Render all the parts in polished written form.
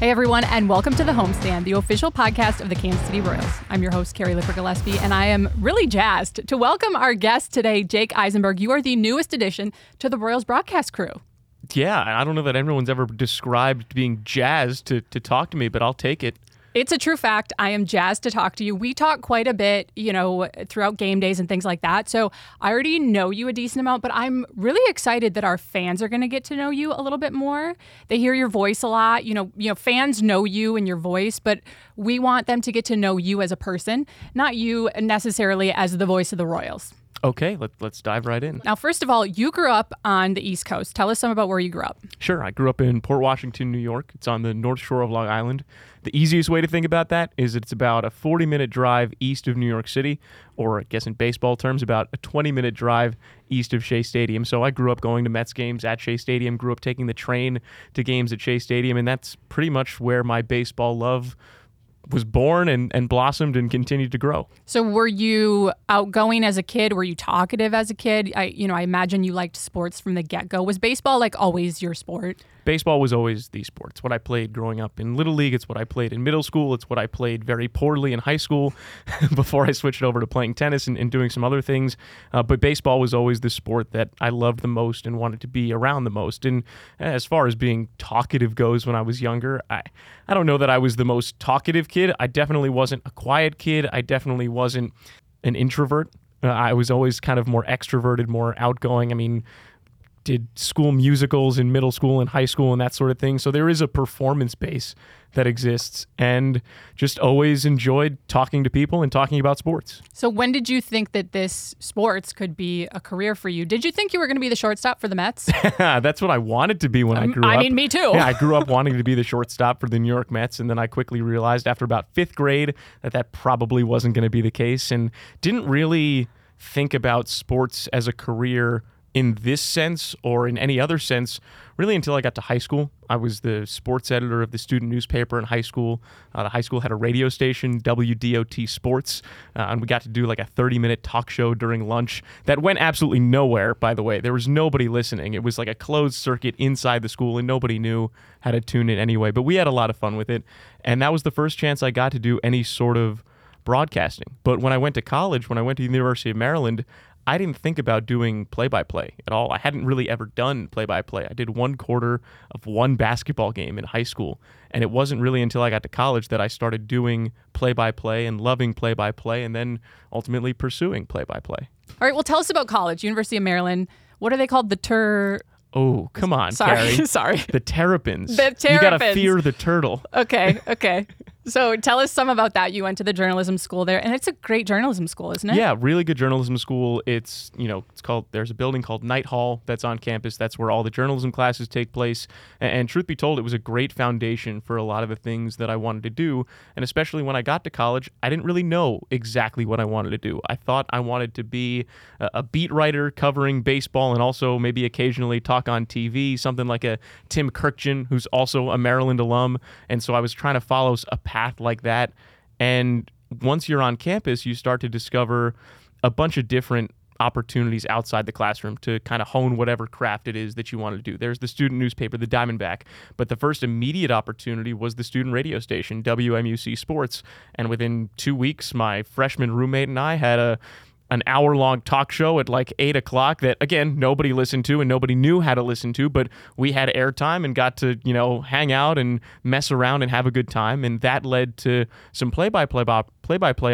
Hey everyone, and welcome to The Homestand, the official podcast of the Kansas City Royals. I'm your host, Carrie Lipper-Gillespie, and I am really jazzed to welcome our guest today, Jake Eisenberg. You are the newest addition to the Royals broadcast crew. Yeah, and I don't know that everyone's ever described being jazzed to talk to me, but I'll take it. It's a true fact. I am jazzed to talk to you. We talk quite a bit, you know, throughout game days and things like that. So I already know you a decent amount, but I'm really excited that our fans are going to get to know you a little bit more. They hear your voice a lot. You know, fans know you and your voice, but we want them to get to know you as a person, not you necessarily as the voice of the Royals. Okay, let's dive right in. Now, first of all, you grew up on the East Coast. Tell us some about where you grew up. Sure. I grew up in Port Washington, New York. It's on the North Shore of Long Island. The easiest way to think about that is it's about a 40-minute drive east of New York City, or I guess in baseball terms, about a 20-minute drive east of Shea Stadium. So I grew up going to Mets games at Shea Stadium, grew up taking the train to games at Shea Stadium, and that's pretty much where my baseball love was born and blossomed and continued to grow. So were you outgoing as a kid? Were you talkative as a kid? I imagine you liked sports from the get-go. Was baseball like always your sport? Baseball was always the sport. It's what I played growing up in Little League. It's what I played in middle school. It's what I played very poorly in high school before I switched over to playing tennis and doing some other things. But baseball was always the sport that I loved the most and wanted to be around the most. And as far as being talkative goes when I was younger, I don't know that I was the most talkative kid. I definitely wasn't a quiet kid. I definitely wasn't an introvert. I was always kind of more extroverted, more outgoing. I mean, did school musicals in middle school and high school and that sort of thing. So there is a performance base that exists, and just always enjoyed talking to people and talking about sports. So when did you think that this sports could be a career for you? Did you think you were going to be the shortstop for the Mets? That's what I wanted to be when I grew up. I mean, me too. Yeah, I grew up wanting to be the shortstop for the New York Mets, and then I quickly realized after about fifth grade that probably wasn't going to be the case, and didn't really think about sports as a career in this sense or in any other sense, really until I got to high school. I was the sports editor of the student newspaper in high school. The high school had a radio station, WDOT Sports, and we got to do like a 30-minute talk show during lunch that went absolutely nowhere, by the way. There was nobody listening. It was like a closed circuit inside the school, and nobody knew how to tune in anyway. But we had a lot of fun with it, and that was the first chance I got to do any sort of broadcasting. But when I went to college, when I went to the University of Maryland, I didn't think about doing play-by-play at all. I hadn't really ever done play-by-play. I did one quarter of one basketball game in high school, and it wasn't really until I got to college that I started doing play-by-play and loving play-by-play and then ultimately pursuing play-by-play. All right, well, tell us about college, University of Maryland. What are they called? Oh, come on, Carrie. Sorry. The Terrapins. The Terrapins. You got to fear the turtle. Okay. So tell us some about that. You went to the journalism school there, and it's a great journalism school, isn't it? Yeah, really good journalism school. It's, you know, there's a building called Knight Hall that's on campus. That's where all the journalism classes take place. And truth be told, it was a great foundation for a lot of the things that I wanted to do. And especially when I got to college, I didn't really know exactly what I wanted to do. I thought I wanted to be a beat writer covering baseball and also maybe occasionally talk on TV, something like a Tim Kirkjian, who's also a Maryland alum. And so I was trying to follow a path like that, and once you're on campus you start to discover a bunch of different opportunities outside the classroom to kind of hone whatever craft it is that you want to do. There's the student newspaper, the Diamondback, but the first immediate opportunity was the student radio station, WMUC Sports. And within 2 weeks, my freshman roommate and I had an hour-long talk show at like 8 o'clock that, again, nobody listened to and nobody knew how to listen to, but we had airtime and got to, you know, hang out and mess around and have a good time. And that led to some play-by-play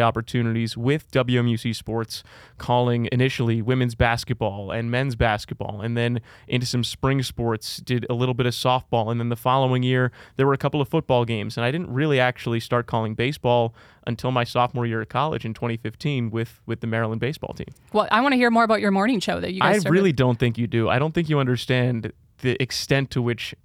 opportunities with WMUC Sports, calling initially women's basketball and men's basketball, and then into some spring sports, did a little bit of softball. And then the following year, there were a couple of football games. And I didn't really actually start calling baseball until my sophomore year at college in 2015 with the Maryland baseball team. Well, I want to hear more about your morning show that you guys started. I really don't think you do. I don't think you understand the extent to which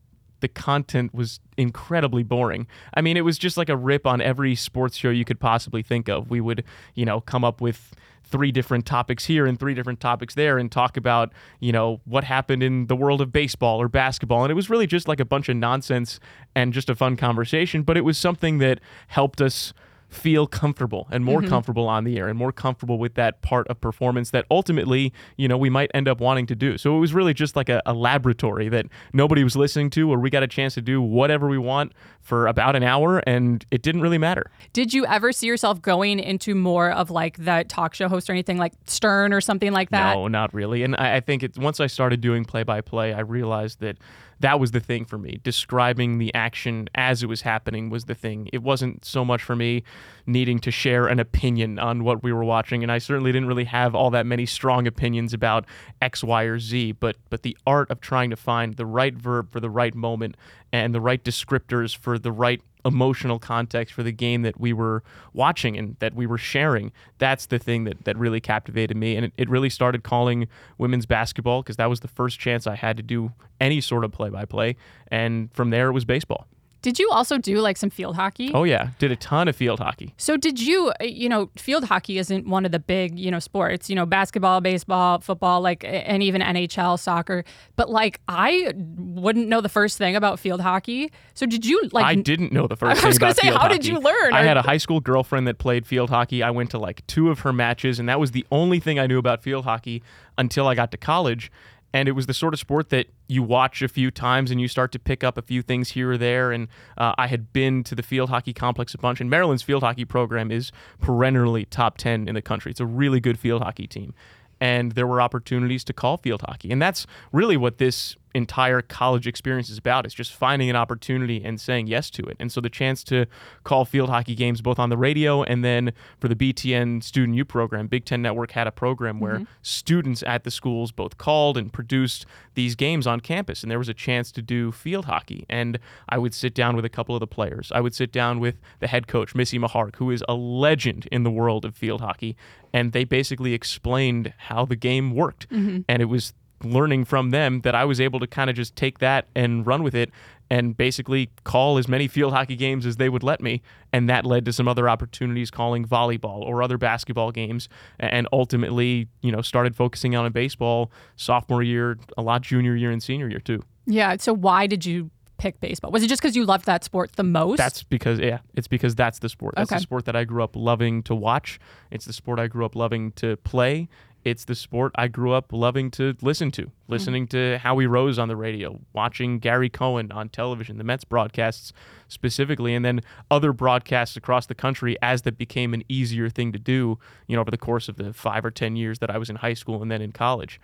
the content was incredibly boring. I mean, it was just like a rip on every sports show you could possibly think of. We would, you know, come up with 3 different topics here and 3 different topics there and talk about, you know, what happened in the world of baseball or basketball. And it was really just like a bunch of nonsense and just a fun conversation. But it was something that helped us feel comfortable and more comfortable on the air and more comfortable with that part of performance that ultimately, you know, we might end up wanting to do. So it was really just like a laboratory that nobody was listening to, or we got a chance to do whatever we want for about an hour, and it didn't really matter. Did you ever see yourself going into more of like that talk show host or anything like Stern or something like that? No, not really. And I think once I started doing play-by-play, I realized that that was the thing for me. Describing the action as it was happening was the thing. It wasn't so much for me needing to share an opinion on what we were watching, and I certainly didn't really have all that many strong opinions about X, Y, or Z, but the art of trying to find the right verb for the right moment and the right descriptors for the right emotional context for the game that we were watching and that we were sharing, that's the thing that really captivated me. And it really started calling women's basketball because that was the first chance I had to do any sort of play-by-play. And from there, it was baseball. Did you also do like some field hockey? Oh yeah, did a ton of field hockey. So did you, you know, field hockey isn't one of the big, you know, sports, you know, basketball, baseball, football, like, and even NHL, soccer. But like, I wouldn't know the first thing about field hockey. So did you like... I didn't know the first thing about field hockey. I was going to say, how did you learn? I had a high school girlfriend that played field hockey. I went to like 2 of her matches, and that was the only thing I knew about field hockey until I got to college. And it was the sort of sport that you watch a few times and you start to pick up a few things here or there. And I had been to the field hockey complex a bunch. And Maryland's field hockey program is perennially top 10 in the country. It's a really good field hockey team. And there were opportunities to call field hockey. And that's really what this entire college experience is about. It's just finding an opportunity and saying yes to it. And so the chance to call field hockey games both on the radio and then for the BTN Student U program, Big Ten Network had a program where students at the schools both called and produced these games on campus. And there was a chance to do field hockey. And I would sit down with a couple of the players. I would sit down with the head coach, Missy Mahark, who is a legend in the world of field hockey. And they basically explained how the game worked. And it was learning from them that I was able to kind of just take that and run with it and basically call as many field hockey games as they would let me. And that led to some other opportunities calling volleyball or other basketball games, and ultimately, you know, started focusing on baseball sophomore year, a lot junior year and senior year too. Yeah. So why did you pick baseball? Was it just because you loved that sport the most? That's because, yeah, it's because that's the sport. That's the sport that I grew up loving to watch. It's the sport I grew up loving to play. It's the sport I grew up loving to listen to, listening to Howie Rose on the radio, watching Gary Cohen on television, the Mets broadcasts specifically, and then other broadcasts across the country as that became an easier thing to do, you know, over the course of the 5 or 10 years that I was in high school and then in college.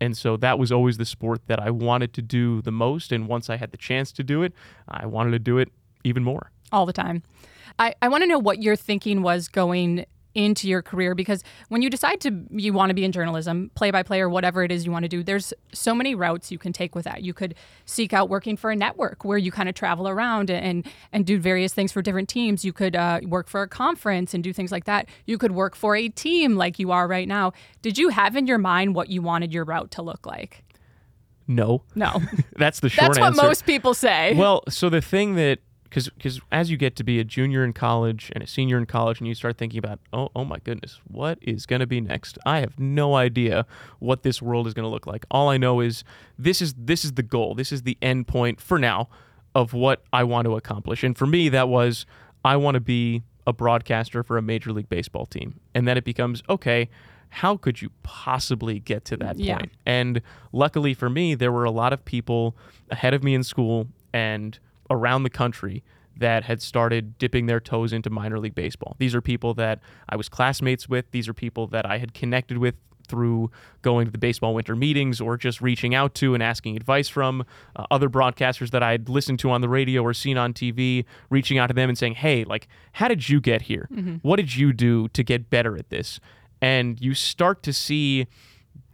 And so that was always the sport that I wanted to do the most. And once I had the chance to do it, I wanted to do it even more. All the time. I want to know what your thinking was going into your career, because when you decide you want to be in journalism, play-by-play or whatever it is you want to do, there's so many routes you can take with that. You could seek out working for a network where you kind of travel around and do various things for different teams. You could work for a conference and do things like that. You could work for a team like you are right now. Did you have in your mind what you wanted your route to look like? No. That's the short answer. That's what most people say. Well, so the thing that... Because as you get to be a junior in college and a senior in college, and you start thinking about, oh my goodness, what is going to be next? I have no idea what this world is going to look like. All I know is this is the goal. This is the end point for now of what I want to accomplish. And for me, that was, I want to be a broadcaster for a Major League Baseball team. And then it becomes, okay, how could you possibly get to that point? And luckily for me, there were a lot of people ahead of me in school and around the country that had started dipping their toes into minor league baseball. These are people that I was classmates with. These are people that I had connected with through going to the baseball winter meetings or just reaching out to and asking advice from other broadcasters that I had listened to on the radio or seen on TV, reaching out to them and saying, hey, like, how did you get here? Mm-hmm. What did you do to get better at this? And you start to see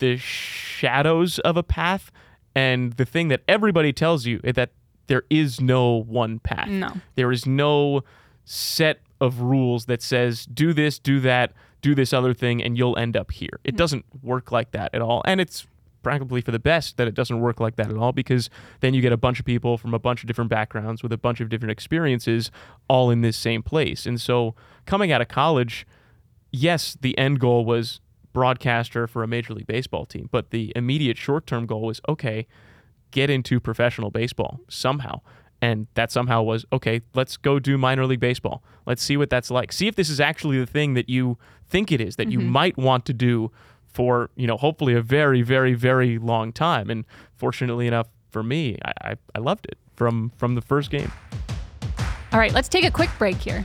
the shadows of a path, and the thing that everybody tells you is that there is no one path. No. There is no set of rules that says, do this, do that, do this other thing, and you'll end up here. It doesn't work like that at all. And it's probably for the best that it doesn't work like that at all, because then you get a bunch of people from a bunch of different backgrounds with a bunch of different experiences all in this same place. And so coming out of college, yes, the end goal was broadcaster for a Major League Baseball team, but the immediate short-term goal was, okay, get into professional baseball somehow. And that somehow was, okay, let's go do minor league baseball. Let's see what that's like. See if this is actually the thing that you think it is, that you might want to do for, you know, hopefully a very, very, very long time. And fortunately enough for me, I loved it from the first game. All right, let's take a quick break here.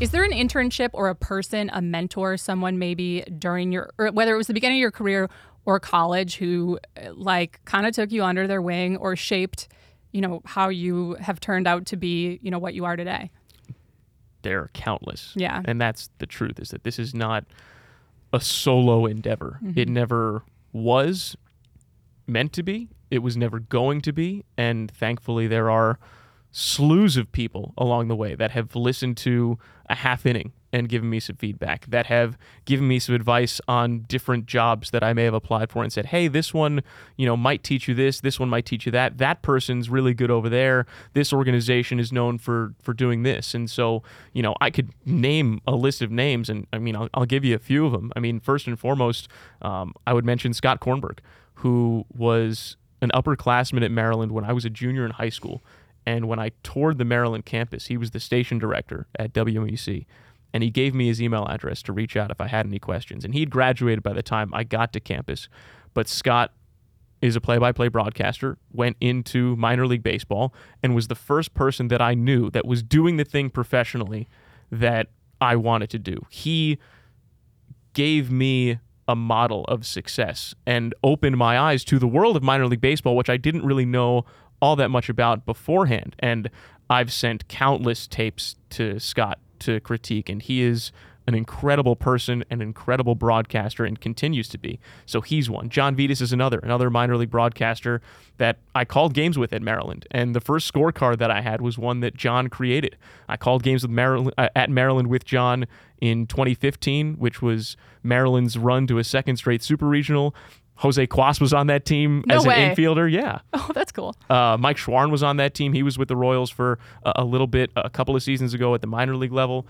Is there an internship or a person, a mentor, someone maybe during your, or whether it was the beginning of your career or college, who like kind of took you under their wing or shaped, you know, how you have turned out to be, you know, what you are today? There are countless. Yeah. And that's the truth, is that this is not a solo endeavor. Mm-hmm. It never was meant to be. It was never going to be. And thankfully there are slews of people along the way that have listened to a half inning and given me some feedback, that have given me some advice on different jobs that I may have applied for and said, hey, this one, you know, might teach you this, this one might teach you that, that person's really good over there, this organization is known for doing this. And so, you know, I could name a list of names, and I mean, I'll give you a few of them. I mean, first and foremost, I would mention Scott Kornberg, who was an upperclassman at Maryland when I was a junior in high school. And when I toured the Maryland campus, he was the station director at WMUC, and he gave me his email address to reach out if I had any questions. And he'd graduated by the time I got to campus. But Scott is a play-by-play broadcaster, went into minor league baseball, and was the first person that I knew that was doing the thing professionally that I wanted to do. He gave me a model of success and opened my eyes to the world of minor league baseball, which I didn't really know all that much about beforehand. And I've sent countless tapes to Scott to critique, and he is an incredible person, an incredible broadcaster, and continues to be. So he's one. John Vitas is another minor league broadcaster that I called games with at Maryland. And the first scorecard that I had was one that John created. I called games with at Maryland with John in 2015, which was Maryland's run to a second straight super regional. Jose Quas was on that team an infielder. Yeah. Oh, that's cool. Mike Schwarn was on that team. He was with the Royals for a little bit, a couple of seasons ago at the minor league level.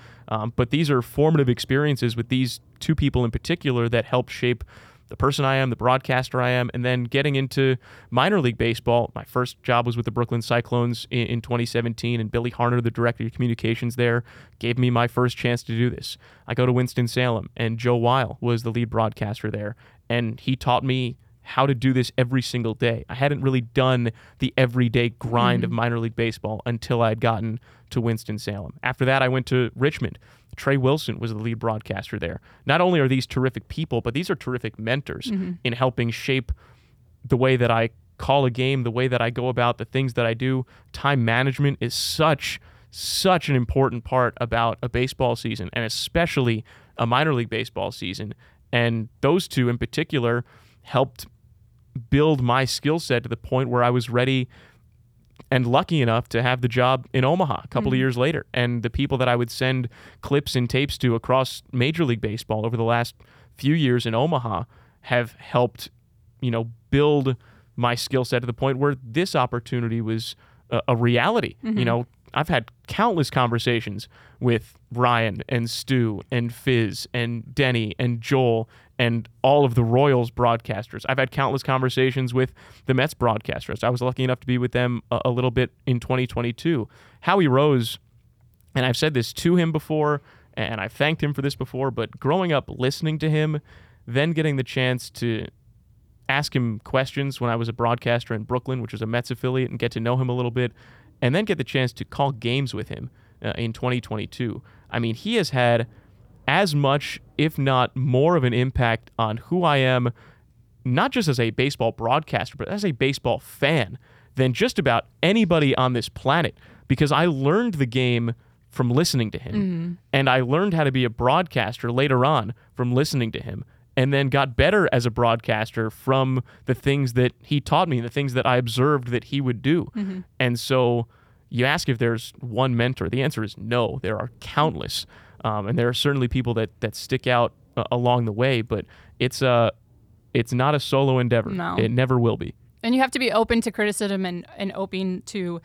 But these are formative experiences with these two people in particular that help shape the person I am, the broadcaster I am. And then getting into minor league baseball, my first job was with the Brooklyn Cyclones in 2017, and Billy Harner, the director of communications there, gave me my first chance to do this. I go to Winston-Salem, and Joe Weil was the lead broadcaster there, and he taught me how to do this every single day. I hadn't really done the everyday grind of minor league baseball until I'd gotten to Winston-Salem. After that, I went to Richmond. Trey Wilson was the lead broadcaster there. Not only are these terrific people, but these are terrific mentors in helping shape the way that I call a game, the way that I go about the things that I do. Time management is such an important part about a baseball season, and especially a minor league baseball season. And those two in particular helped build my skill set to the point where I was ready and lucky enough to have the job in Omaha a couple of years later. And the people that I would send clips and tapes to across Major League Baseball over the last few years in Omaha have helped, you know, build my skill set to the point where this opportunity was a reality. You know, I've had countless conversations with Ryan and Stu and Fizz and Denny and Joel and all of the Royals broadcasters. I've had countless conversations with the Mets broadcasters. I was lucky enough to be with them a little bit in 2022. Howie Rose, and I've said this to him before, and I've thanked him for this before, but growing up listening to him, then getting the chance to ask him questions when I was a broadcaster in Brooklyn, which was a Mets affiliate, and get to know him a little bit, and then get the chance to call games with him in 2022. I mean, he has had as much, if not more, of an impact on who I am, not just as a baseball broadcaster, but as a baseball fan, than just about anybody on this planet, because I learned the game from listening to him. And I learned how to be a broadcaster later on from listening to him, and then got better as a broadcaster from the things that he taught me and the things that I observed that he would do. And so you ask if there's one mentor. The answer is no. There are countless. And there are certainly people that stick out along the way, but it's not a solo endeavor. No. It never will be. And you have to be open to criticism and open to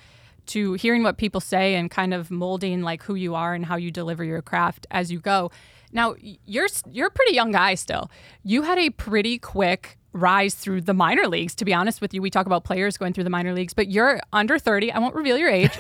hearing what people say and kind of molding like who you are and how you deliver your craft as you go. Now, you're a pretty young guy still. You had a pretty quick rise through the minor leagues, to be honest with you. We talk about players going through the minor leagues, but you're under 30. I won't reveal your age,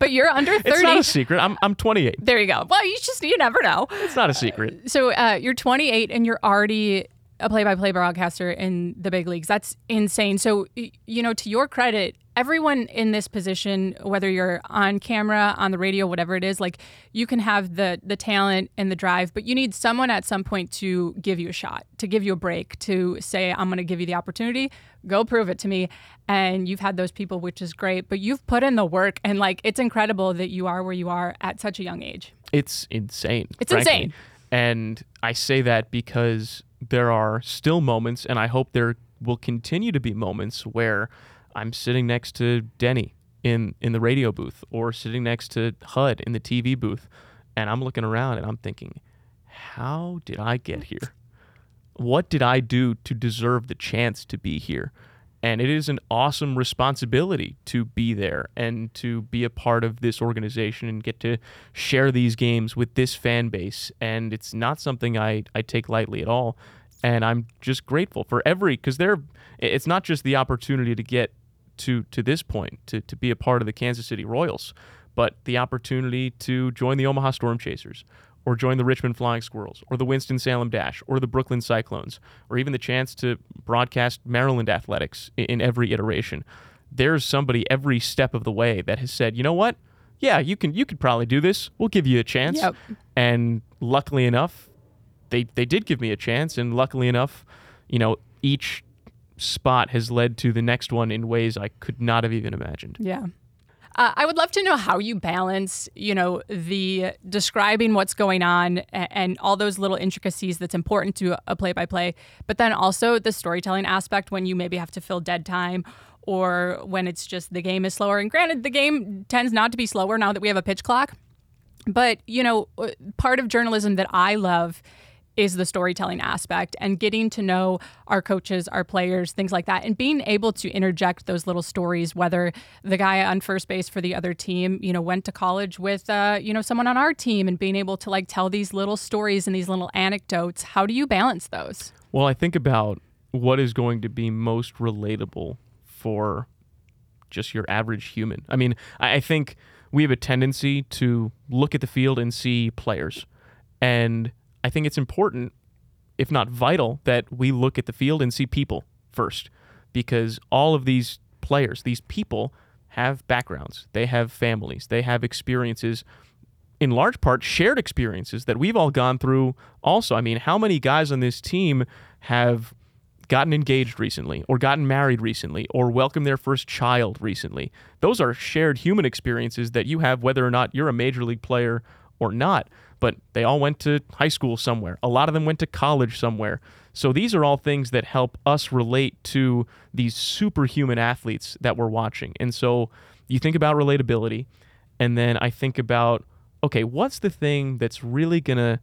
but you're under 30. It's not a secret. I'm 28. There you go. Well, you never know. It's not a secret. So you're 28 and you're already a play-by-play broadcaster in the big leagues. That's insane. So, you know, to your credit, everyone in this position, whether you're on camera, on the radio, whatever it is, like you can have the talent and the drive, but you need someone at some point to give you a shot, to give you a break, to say, I'm going to give you the opportunity. Go prove it to me. And you've had those people, which is great, but you've put in the work and like, it's incredible that you are where you are at such a young age. It's insane. It's frankly. Insane. And I say that because there are still moments, and I hope there will continue to be moments where I'm sitting next to Denny in the radio booth or sitting next to HUD in the TV booth, and I'm looking around and I'm thinking, how did I get here? What did I do to deserve the chance to be here? And it is an awesome responsibility to be there and to be a part of this organization and get to share these games with this fan base. And it's not something I take lightly at all. And I'm just grateful for because it's not just the opportunity to get to this point, to be a part of the Kansas City Royals, but the opportunity to join the Omaha Storm Chasers, or join the Richmond Flying Squirrels, or the Winston-Salem Dash, or the Brooklyn Cyclones, or even the chance to broadcast Maryland athletics in every iteration. There's somebody every step of the way that has said, you know what? Yeah, you could probably do this. We'll give you a chance. Yep. And luckily enough, they did give me a chance. And luckily enough, you know, each spot has led to the next one in ways I could not have even imagined. Yeah. I would love to know how you balance, you know, the describing what's going on and all those little intricacies that's important to a play-by-play, but then also the storytelling aspect when you maybe have to fill dead time or when it's just the game is slower. And granted, the game tends not to be slower now that we have a pitch clock. But, you know, part of journalism that I love is the storytelling aspect and getting to know our coaches, our players, things like that, and being able to interject those little stories, whether the guy on first base for the other team, you know, went to college with, you know, someone on our team, and being able to like tell these little stories and these little anecdotes. How do you balance those? Well, I think about what is going to be most relatable for just your average human. I mean, I think we have a tendency to look at the field and see players, and I think it's important, if not vital, that we look at the field and see people first, because all of these players, these people, have backgrounds. They have families. They have experiences, in large part, shared experiences that we've all gone through also. I mean, how many guys on this team have gotten engaged recently or gotten married recently or welcomed their first child recently? Those are shared human experiences that you have whether or not you're a major league player or not. But they all went to high school somewhere. A lot of them went to college somewhere. So these are all things that help us relate to these superhuman athletes that we're watching. And so you think about relatability, and then I think about, okay, what's the thing that's really going to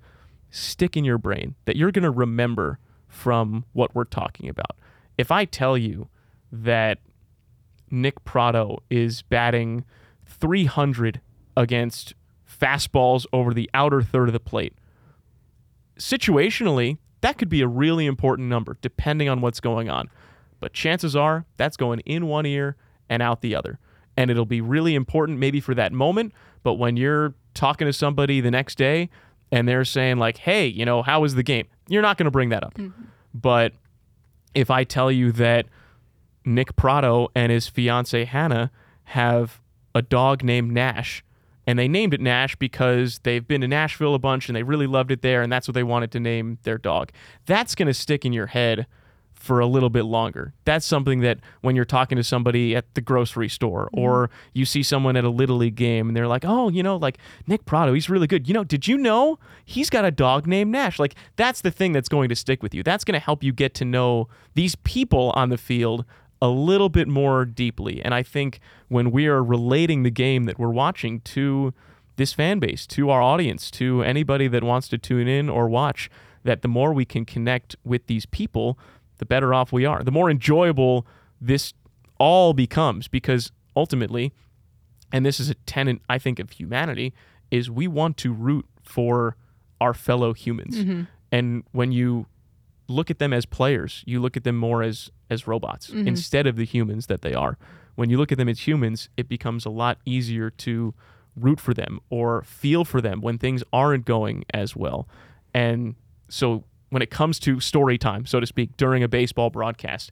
stick in your brain that you're going to remember from what we're talking about? If I tell you that Nick Pratto is batting 300 against fastballs over the outer third of the plate, situationally, that could be a really important number depending on what's going on. But chances are that's going in one ear and out the other. And it'll be really important maybe for that moment, but when you're talking to somebody the next day and they're saying like, hey, you know, how was the game? You're not going to bring that up. Mm-hmm. But if I tell you that Nick Pratto and his fiance Hannah have a dog named Nash, and they named it Nash because they've been to Nashville a bunch and they really loved it there, and that's what they wanted to name their dog, that's going to stick in your head for a little bit longer. That's something that when you're talking to somebody at the grocery store, or you see someone at a Little League game and they're like, oh, you know, like Nick Pratto, he's really good. You know, did you know he's got a dog named Nash? Like, that's the thing that's going to stick with you. That's going to help you get to know these people on the field a little bit more deeply. And I think when we are relating the game that we're watching to this fan base, to our audience, to anybody that wants to tune in or watch, that the more we can connect with these people, the better off we are. The more enjoyable this all becomes, because ultimately, and this is a tenet, I think, of humanity, is we want to root for our fellow humans. Mm-hmm. And when you look at them as players, you look at them more as robots instead of the humans that they are. When you look at them as humans, it becomes a lot easier to root for them or feel for them when things aren't going as well. And so when it comes to story time, so to speak, during a baseball broadcast,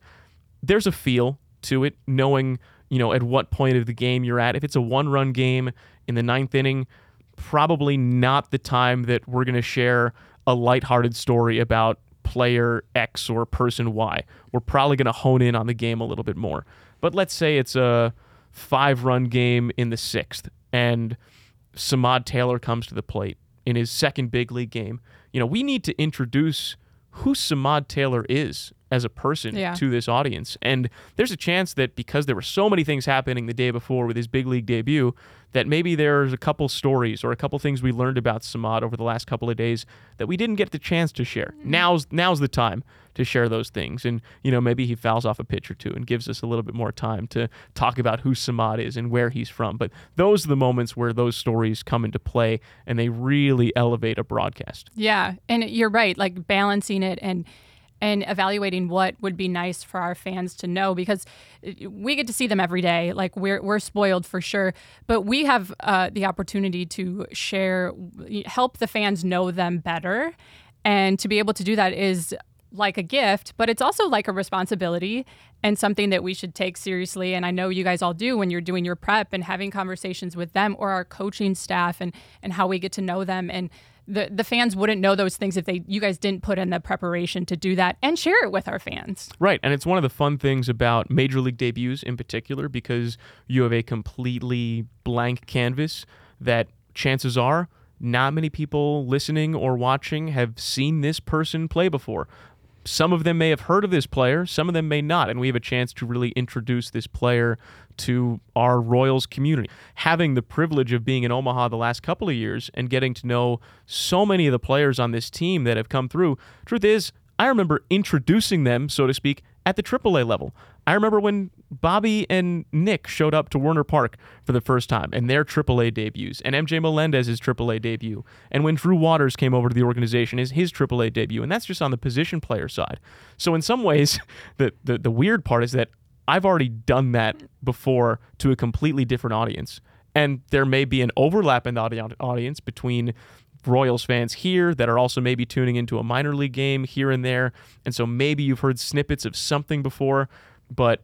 there's a feel to it, knowing, you know, at what point of the game you're at. If it's a one-run game in the ninth inning, probably not the time that we're going to share a lighthearted story about player X or person Y. We're probably going to hone in on the game a little bit more. But let's say it's a 5-run game in the sixth, and Samad Taylor comes to the plate in his second big league game. You know, we need to introduce who Samad Taylor is as a person to this audience. And there's a chance that because there were so many things happening the day before with his big league debut, that maybe there's a couple stories or a couple things we learned about Samad over the last couple of days that we didn't get the chance to share. Now's the time to share those things. And, you know, maybe he fouls off a pitch or two and gives us a little bit more time to talk about who Samad is and where he's from. But those are the moments where those stories come into play and they really elevate a broadcast. Yeah, and you're right, like balancing it and evaluating what would be nice for our fans to know, because we get to see them every day. Like we're spoiled for sure, but we have the opportunity to share, help the fans know them better. And to be able to do that is like a gift, but it's also like a responsibility and something that we should take seriously. And I know you guys all do when you're doing your prep and having conversations with them or our coaching staff and how we get to know them. And the fans wouldn't know those things if you guys didn't put in the preparation to do that and share it with our fans. Right, and it's one of the fun things about Major League debuts in particular, because you have a completely blank canvas that chances are not many people listening or watching have seen this person play before. Some of them may have heard of this player, some of them may not, and we have a chance to really introduce this player to our Royals community. Having the privilege of being in Omaha the last couple of years and getting to know so many of the players on this team that have come through, truth is, I remember introducing them, so to speak, at the AAA level. I remember when Bobby and Nick showed up to Werner Park for the first time and their AAA debuts, and MJ Melendez's AAA debut, and when Drew Waters came over to the organization, his AAA debut, and that's just on the position player side. So in some ways, the weird part is that I've already done that before to a completely different audience, and there may be an overlap in the audience between Royals fans here that are also maybe tuning into a minor league game here and there, and so maybe you've heard snippets of something before. But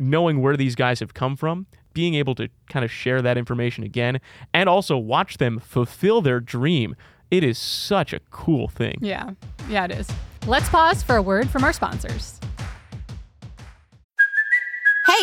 knowing where these guys have come from, being able to kind of share that information again, and also watch them fulfill their dream, it is such a cool thing. Yeah, yeah, it is. Let's pause for a word from our sponsors. Hey,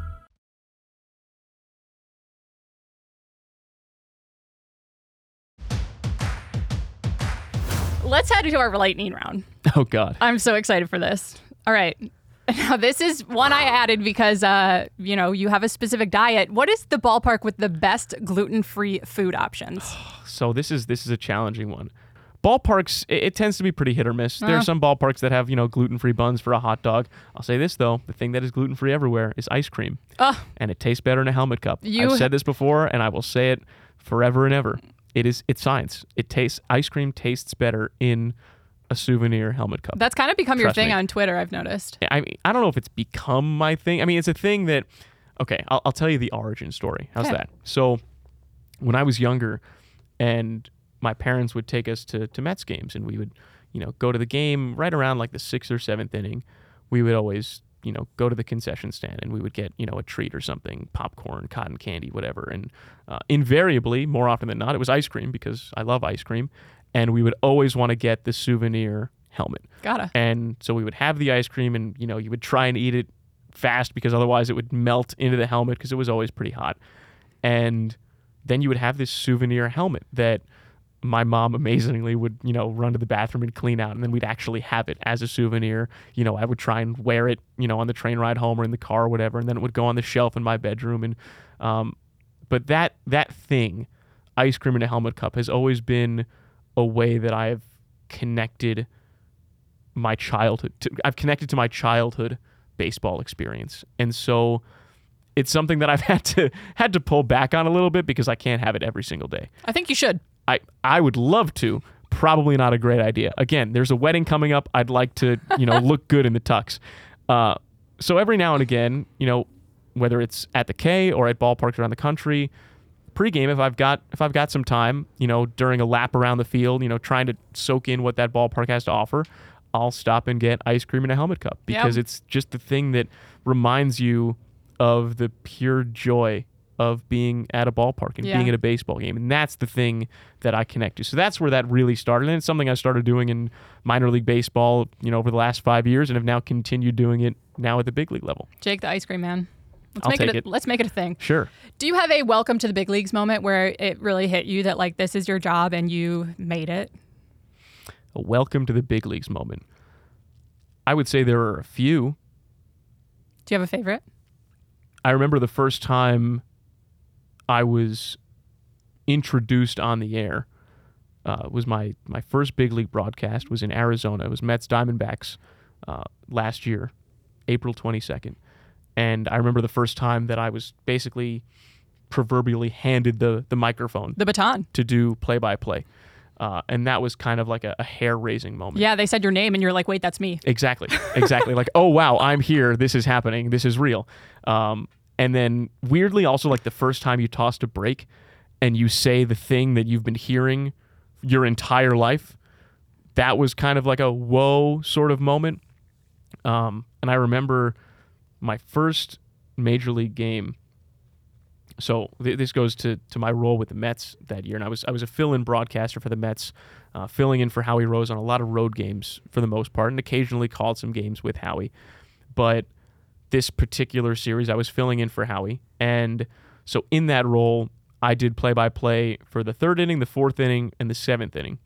Let's head to our lightning round. Oh, God. I'm so excited for this. All right. Now, this is one I added because, you have a specific diet. What is the ballpark with the best gluten-free food options? So this is a challenging one. Ballparks, it tends to be pretty hit or miss. There are some ballparks that have, gluten-free buns for a hot dog. I'll say this, though. The thing that is gluten-free everywhere is ice cream. And it tastes better in a helmet cup. I've said this before, and I will say it forever and ever. It's science. Ice cream tastes better in a souvenir helmet cup. That's kind of become your thing on Twitter, I've noticed. I mean, I don't know if it's become my thing. I mean, it's a thing that, okay, I'll tell you the origin story. How's that? So when I was younger and my parents would take us to Mets games and we would, go to the game right around like the 6th or 7th inning, we would always, go to the concession stand and we would get, a treat or something, popcorn, cotton candy, whatever. And invariably, more often than not, it was ice cream because I love ice cream. And we would always want to get the souvenir helmet. Gotta. And so we would have the ice cream and, you would try and eat it fast because otherwise it would melt into the helmet because it was always pretty hot. And then you would have this souvenir helmet that my mom amazingly would, run to the bathroom and clean out, and then we'd actually have it as a souvenir. I would try and wear it, on the train ride home or in the car or whatever, and then it would go on the shelf in my bedroom. And but that thing, ice cream in a helmet cup, has always been a way that I've connected my childhood. I've connected to my childhood baseball experience, and so it's something that I've had to pull back on a little bit because I can't have it every single day. I think you should. I would love to. Probably not a great idea. Again, there's a wedding coming up. I'd like to, look good in the tux. So every now and again, whether it's at the K or at ballparks around the country, pregame, if I've got some time, during a lap around the field, trying to soak in what that ballpark has to offer, I'll stop and get ice cream in a helmet cup because it's just the thing that reminds you of the pure joy of being at a ballpark and being at a baseball game. And that's the thing that I connect to. So that's where that really started. And it's something I started doing in minor league baseball, over the last 5 years and have now continued doing it now at the big league level. Jake, the ice cream man. Let's make it a thing. Sure. Do you have a welcome to the big leagues moment where it really hit you that like this is your job and you made it? A welcome to the big leagues moment. I would say there are a few. Do you have a favorite? I remember the first time I was introduced on the air. Was my first big league broadcast was in Arizona. It was Mets Diamondbacks last year, April 22nd. And I remember the first time that I was basically proverbially handed the microphone. The baton. To do play-by-play. And that was kind of like a hair-raising moment. Yeah, they said your name and you're like, wait, that's me. Exactly. Like, oh, wow, I'm here. This is happening. This is real. And then weirdly also like the first time you tossed a break and you say the thing that you've been hearing your entire life, that was kind of like a whoa sort of moment. And I remember my first major league game. So this goes to my role with the Mets that year. And I was a fill-in broadcaster for the Mets, filling in for Howie Rose on a lot of road games for the most part and occasionally called some games with Howie. But this particular series, I was filling in for Howie. And so in that role, I did play-by-play for the 3rd inning, the 4th inning, and the 7th inning.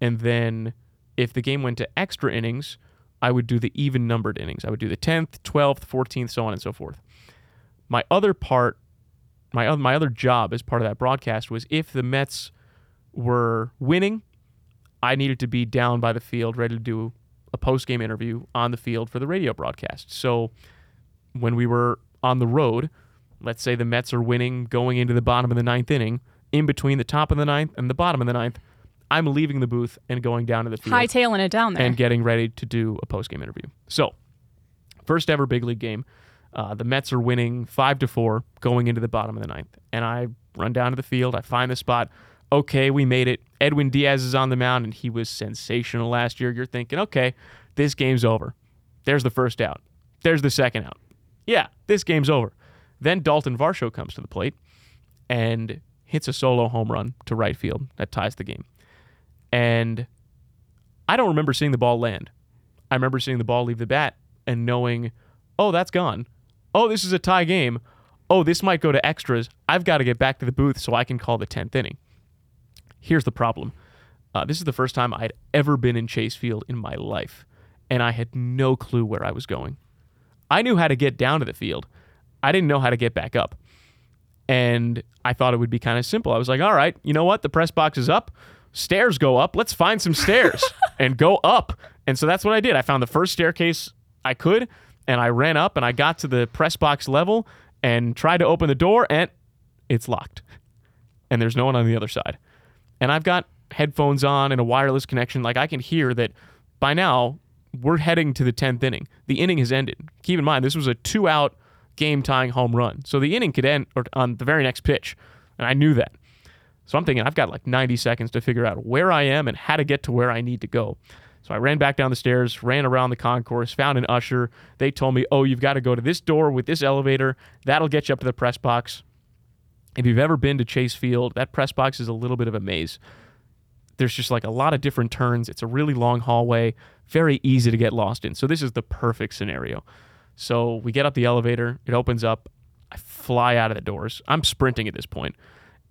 And then if the game went to extra innings, I would do the even-numbered innings. I would do the 10th, 12th, 14th, so on and so forth. My other part, my other job as part of that broadcast was if the Mets were winning, I needed to be down by the field, ready to do a post-game interview on the field for the radio broadcast. So when we were on the road, let's say the Mets are winning, going into the bottom of the 9th inning, in between the top of the 9th and the bottom of the 9th, I'm leaving the booth and going down to the field. Hightailing it down there. And getting ready to do a post-game interview. So, first ever big league game. The Mets are winning 5-4 going into the bottom of the ninth. And I run down to the field. I find the spot. Okay, we made it. Edwin Diaz is on the mound, and he was sensational last year. You're thinking, okay, this game's over. There's the first out. There's the second out. Yeah, this game's over. Then Dalton Varsho comes to the plate and hits a solo home run to right field that ties the game. And I don't remember seeing the ball land. I remember seeing the ball leave the bat and knowing, oh, that's gone. Oh, this is a tie game. Oh, this might go to extras. I've got to get back to the booth so I can call the 10th inning. Here's the problem. This is the first time I'd ever been in Chase Field in my life, and I had no clue where I was going. I knew how to get down to the field. I didn't know how to get back up. And I thought it would be kind of simple. I was like, all right, you know what? The press box is up. Stairs go up. Let's find some stairs and go up. And so that's what I did. I found the first staircase I could, and I ran up, and I got to the press box level and tried to open the door, and it's locked. And there's no one on the other side. And I've got headphones on and a wireless connection. Like, I can hear that by now we're heading to the 10th inning. The inning has ended. Keep in mind, this was a 2-out game-tying home run. So the inning could end on the very next pitch, and I knew that. So I'm thinking I've got like 90 seconds to figure out where I am and how to get to where I need to go. So I ran back down the stairs, ran around the concourse, found an usher. They told me, oh, you've got to go to this door with this elevator. That'll get you up to the press box. If you've ever been to Chase Field, that press box is a little bit of a maze. There's just like a lot of different turns. It's a really long hallway, very easy to get lost in. So this is the perfect scenario. So we get up the elevator. It opens up. I fly out of the doors. I'm sprinting at this point.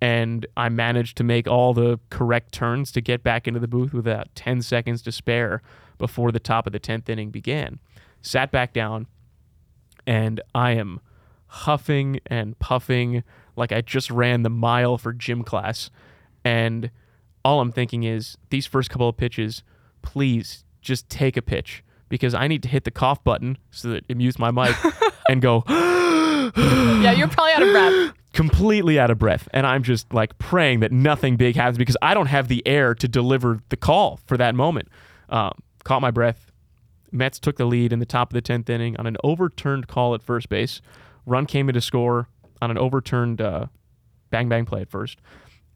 And I managed to make all the correct turns to get back into the booth with about 10 seconds to spare before the top of the 10th inning began. Sat back down, and I am huffing and puffing like I just ran the mile for gym class. And all I'm thinking is, these first couple of pitches, please just take a pitch, because I need to hit the cough button so that it mutes my mic and go... Yeah, you're probably out of breath. Completely out of breath. And I'm just like praying that nothing big happens, because I don't have the air to deliver the call for that moment. Caught my breath. Mets took the lead in the top of the 10th inning on an overturned call at first base. Run came in to score on an overturned bang-bang play at first.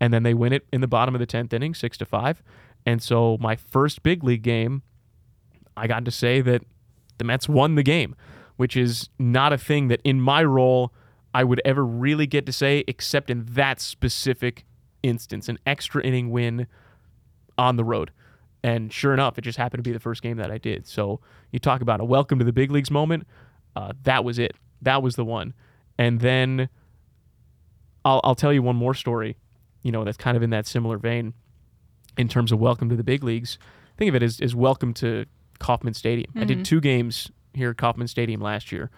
And then they win it in the bottom of the 10th inning, 6-5. And so my first big league game, I got to say that the Mets won the game, which is not a thing that in my role I would ever really get to say, except in that specific instance, an extra inning win on the road. And sure enough, it just happened to be the first game that I did. So you talk about a welcome to the big leagues moment. That was it. That was the one. And then I'll tell you one more story, you know, that's kind of in that similar vein in terms of welcome to the big leagues. Think of it as welcome to Kauffman Stadium. Mm-hmm. I did 2 games here at Kauffman Stadium last year.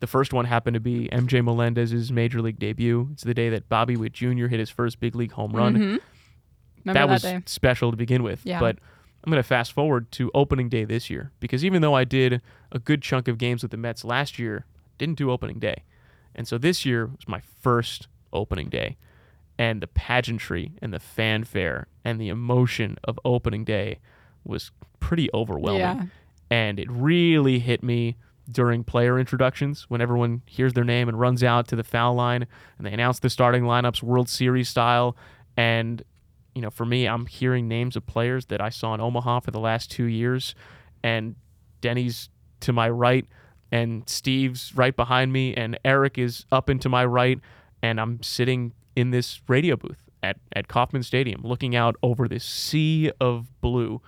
The first one happened to be MJ Melendez's major league debut. It's the day that Bobby Witt Jr. hit his first big league home run. Mm-hmm. That was day. Special to begin with. Yeah. But I'm going to fast forward to opening day this year, because even though I did a good chunk of games with the Mets last year, didn't do opening day. And so this year was my first opening day. And the pageantry and the fanfare and the emotion of opening day was pretty overwhelming. Yeah. And it really hit me during player introductions, when everyone hears their name and runs out to the foul line and they announce the starting lineups World Series style. And, you know, for me, I'm hearing names of players that I saw in Omaha for the last 2 years, and Denny's to my right and Steve's right behind me and Eric is up and to my right. And I'm sitting in this radio booth at Kauffman Stadium looking out over this sea of blue.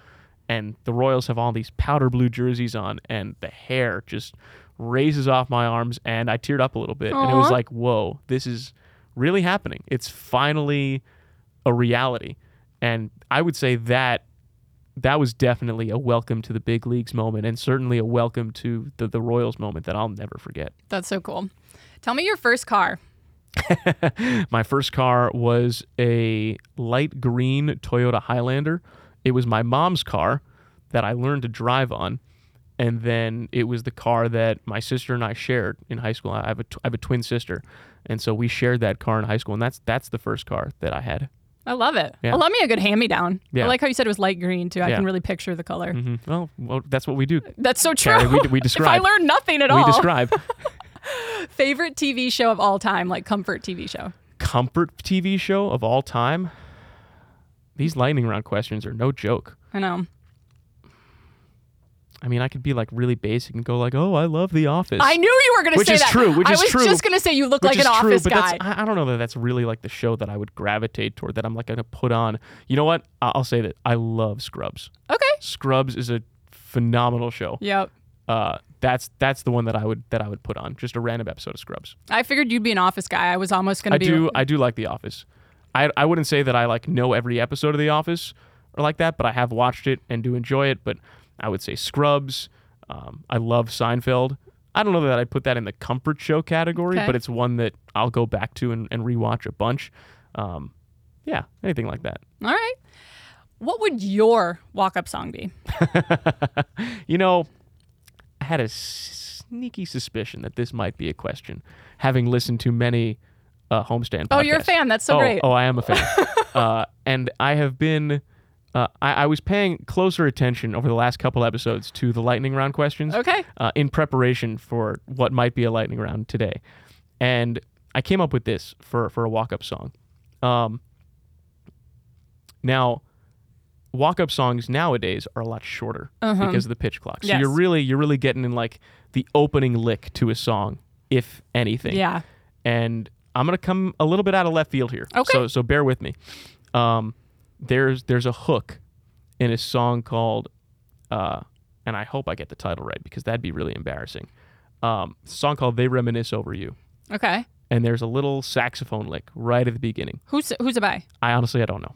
And the Royals have all these powder blue jerseys on, and the hair just raises off my arms, and I teared up a little bit. Aww. And it was like, whoa, this is really happening. It's finally a reality. And I would say that was definitely a welcome to the big leagues moment, and certainly a welcome to the Royals moment that I'll never forget. That's so cool. Tell me your first car. My first car was a light green Toyota Highlander. It was my mom's car that I learned to drive on, and then it was the car that my sister and I shared in high school. I have a twin sister, and so we shared that car in high school, and that's the first car that I had. I love it. Yeah. I love me a good hand-me-down. Yeah. I like how you said it was light green, too. I can really picture the color. Mm-hmm. Well, that's what we do. That's so true. Carrie, we describe. If I learned nothing at all. We describe. Favorite TV show of all time, like comfort TV show. Comfort TV show of all time? These lightning round questions are no joke. I know. I mean, I could be like really basic and go like, "Oh, I love The Office." I knew you were going to say that. Which is true. I was just going to say you look like an Office guy. I don't know that that's really like the show that I would gravitate toward. That I'm like going to put on. You know what? I'll say that I love Scrubs. Okay. Scrubs is a phenomenal show. Yep. That's the one that I would put on. Just a random episode of Scrubs. I figured you'd be an Office guy. I was almost going to be. I do like The Office. I wouldn't say that I like know every episode of The Office or like that, but I have watched it and do enjoy it. But I would say Scrubs. I love Seinfeld. I don't know that I'd put that in the comfort show category, but it's one that I'll go back to and rewatch a bunch. Yeah, anything like that. All right. What would your walk-up song be? You know, I had a sneaky suspicion that this might be a question, having listened to many homestand podcasts. Oh, you're a fan. That's so great. Oh, I am a fan. And I have been... I was paying closer attention over the last couple episodes to the lightning round questions in preparation for what might be a lightning round today. And I came up with this for a walk-up song. Now, walk-up songs nowadays are a lot shorter because of the pitch clock. So you're really getting in like the opening lick to a song, if anything. Yeah. And I'm going to come a little bit out of left field here. Okay. So bear with me. There's a hook in a song called, and I hope I get the title right because that'd be really embarrassing. It's a song called "They Reminisce Over You." Okay. And there's a little saxophone lick right at the beginning. Who's it by? I honestly don't know.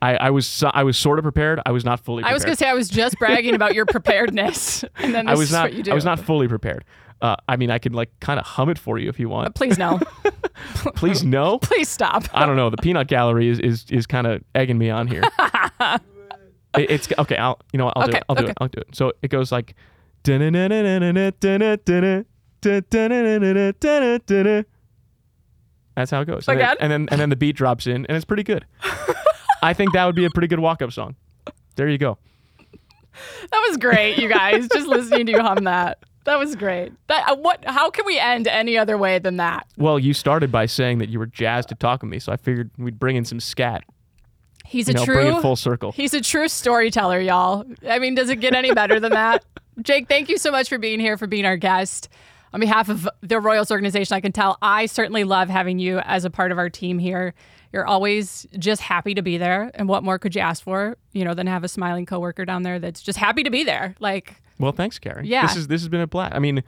I was sort of prepared. I was not fully prepared. I was gonna say I was just bragging about your preparedness, and then this is what you do. I was not fully prepared. I mean, I could like kind of hum it for you if you want. Please no. Please no. Please stop. I don't know. The peanut gallery is kind of egging me on here. It's okay. I'll do it. So it goes like, that's how it goes. And then the beat drops in, and it's pretty good. I think that would be a pretty good walk-up song. There you go. That was great, you guys. Just listening to you hum that. That was great. How can we end any other way than that? Well, you started by saying that you were jazzed to talk with me, so I figured we'd bring in some scat. Bring it full circle. He's a true storyteller, y'all. I mean, does it get any better than that? Jake, thank you so much for being here, for being our guest. On behalf of the Royals organization, I can tell I certainly love having you as a part of our team here. You're always just happy to be there, and what more could you ask for, you know, than have a smiling coworker down there that's just happy to be there, like... Well, thanks, Carrie. Yeah. This has been a blast. I mean,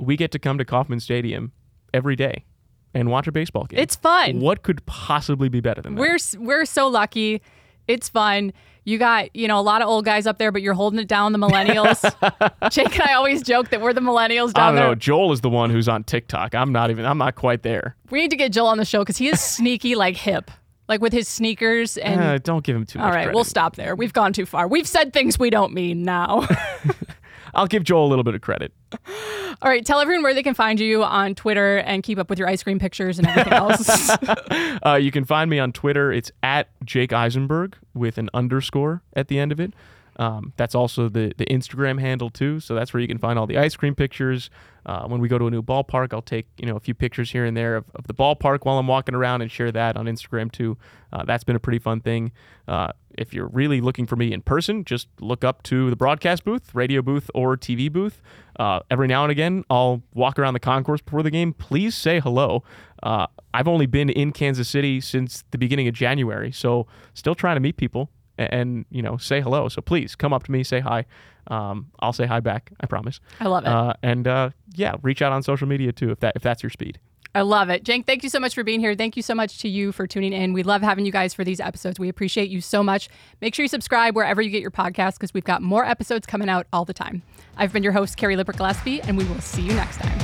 we get to come to Kauffman Stadium every day and watch a baseball game. It's fun. What could possibly be better than that? We're so lucky. It's fun. You got, you know, a lot of old guys up there, but you're holding it down, the millennials. Jake and I always joke that we're the millennials down there. I don't know. Joel is the one who's on TikTok. I'm not quite there. We need to get Joel on the show because he is sneaky, like hip. Like with his sneakers and... don't give him too much credit. All right, we'll stop there. We've gone too far. We've said things we don't mean now. I'll give Joel a little bit of credit. All right, tell everyone where they can find you on Twitter and keep up with your ice cream pictures and everything else. You can find me on Twitter. It's at Jake Eisenberg with an underscore at the end of it. That's also the Instagram handle too. So that's where you can find all the ice cream pictures. When we go to a new ballpark, I'll take, you know, a few pictures here and there of the ballpark while I'm walking around and share that on Instagram too. That's been a pretty fun thing. If you're really looking for me in person, just look up to the broadcast booth, radio booth, or TV booth. Every now and again, I'll walk around the concourse before the game. Please say hello. I've only been in Kansas City since the beginning of January, so still trying to meet people. And, you know, say hello. So please come up to me, say hi. I'll say hi back. I promise. I love it. And reach out on social media too if that's your speed. I love it. Jake, thank you so much for being here. Thank you so much to you for tuning in. We love having you guys for these episodes. We appreciate you so much. Make sure you subscribe wherever you get your podcast because we've got more episodes coming out all the time. I've been your host, Carrie Lipper-Gillespie, and we will see you next time.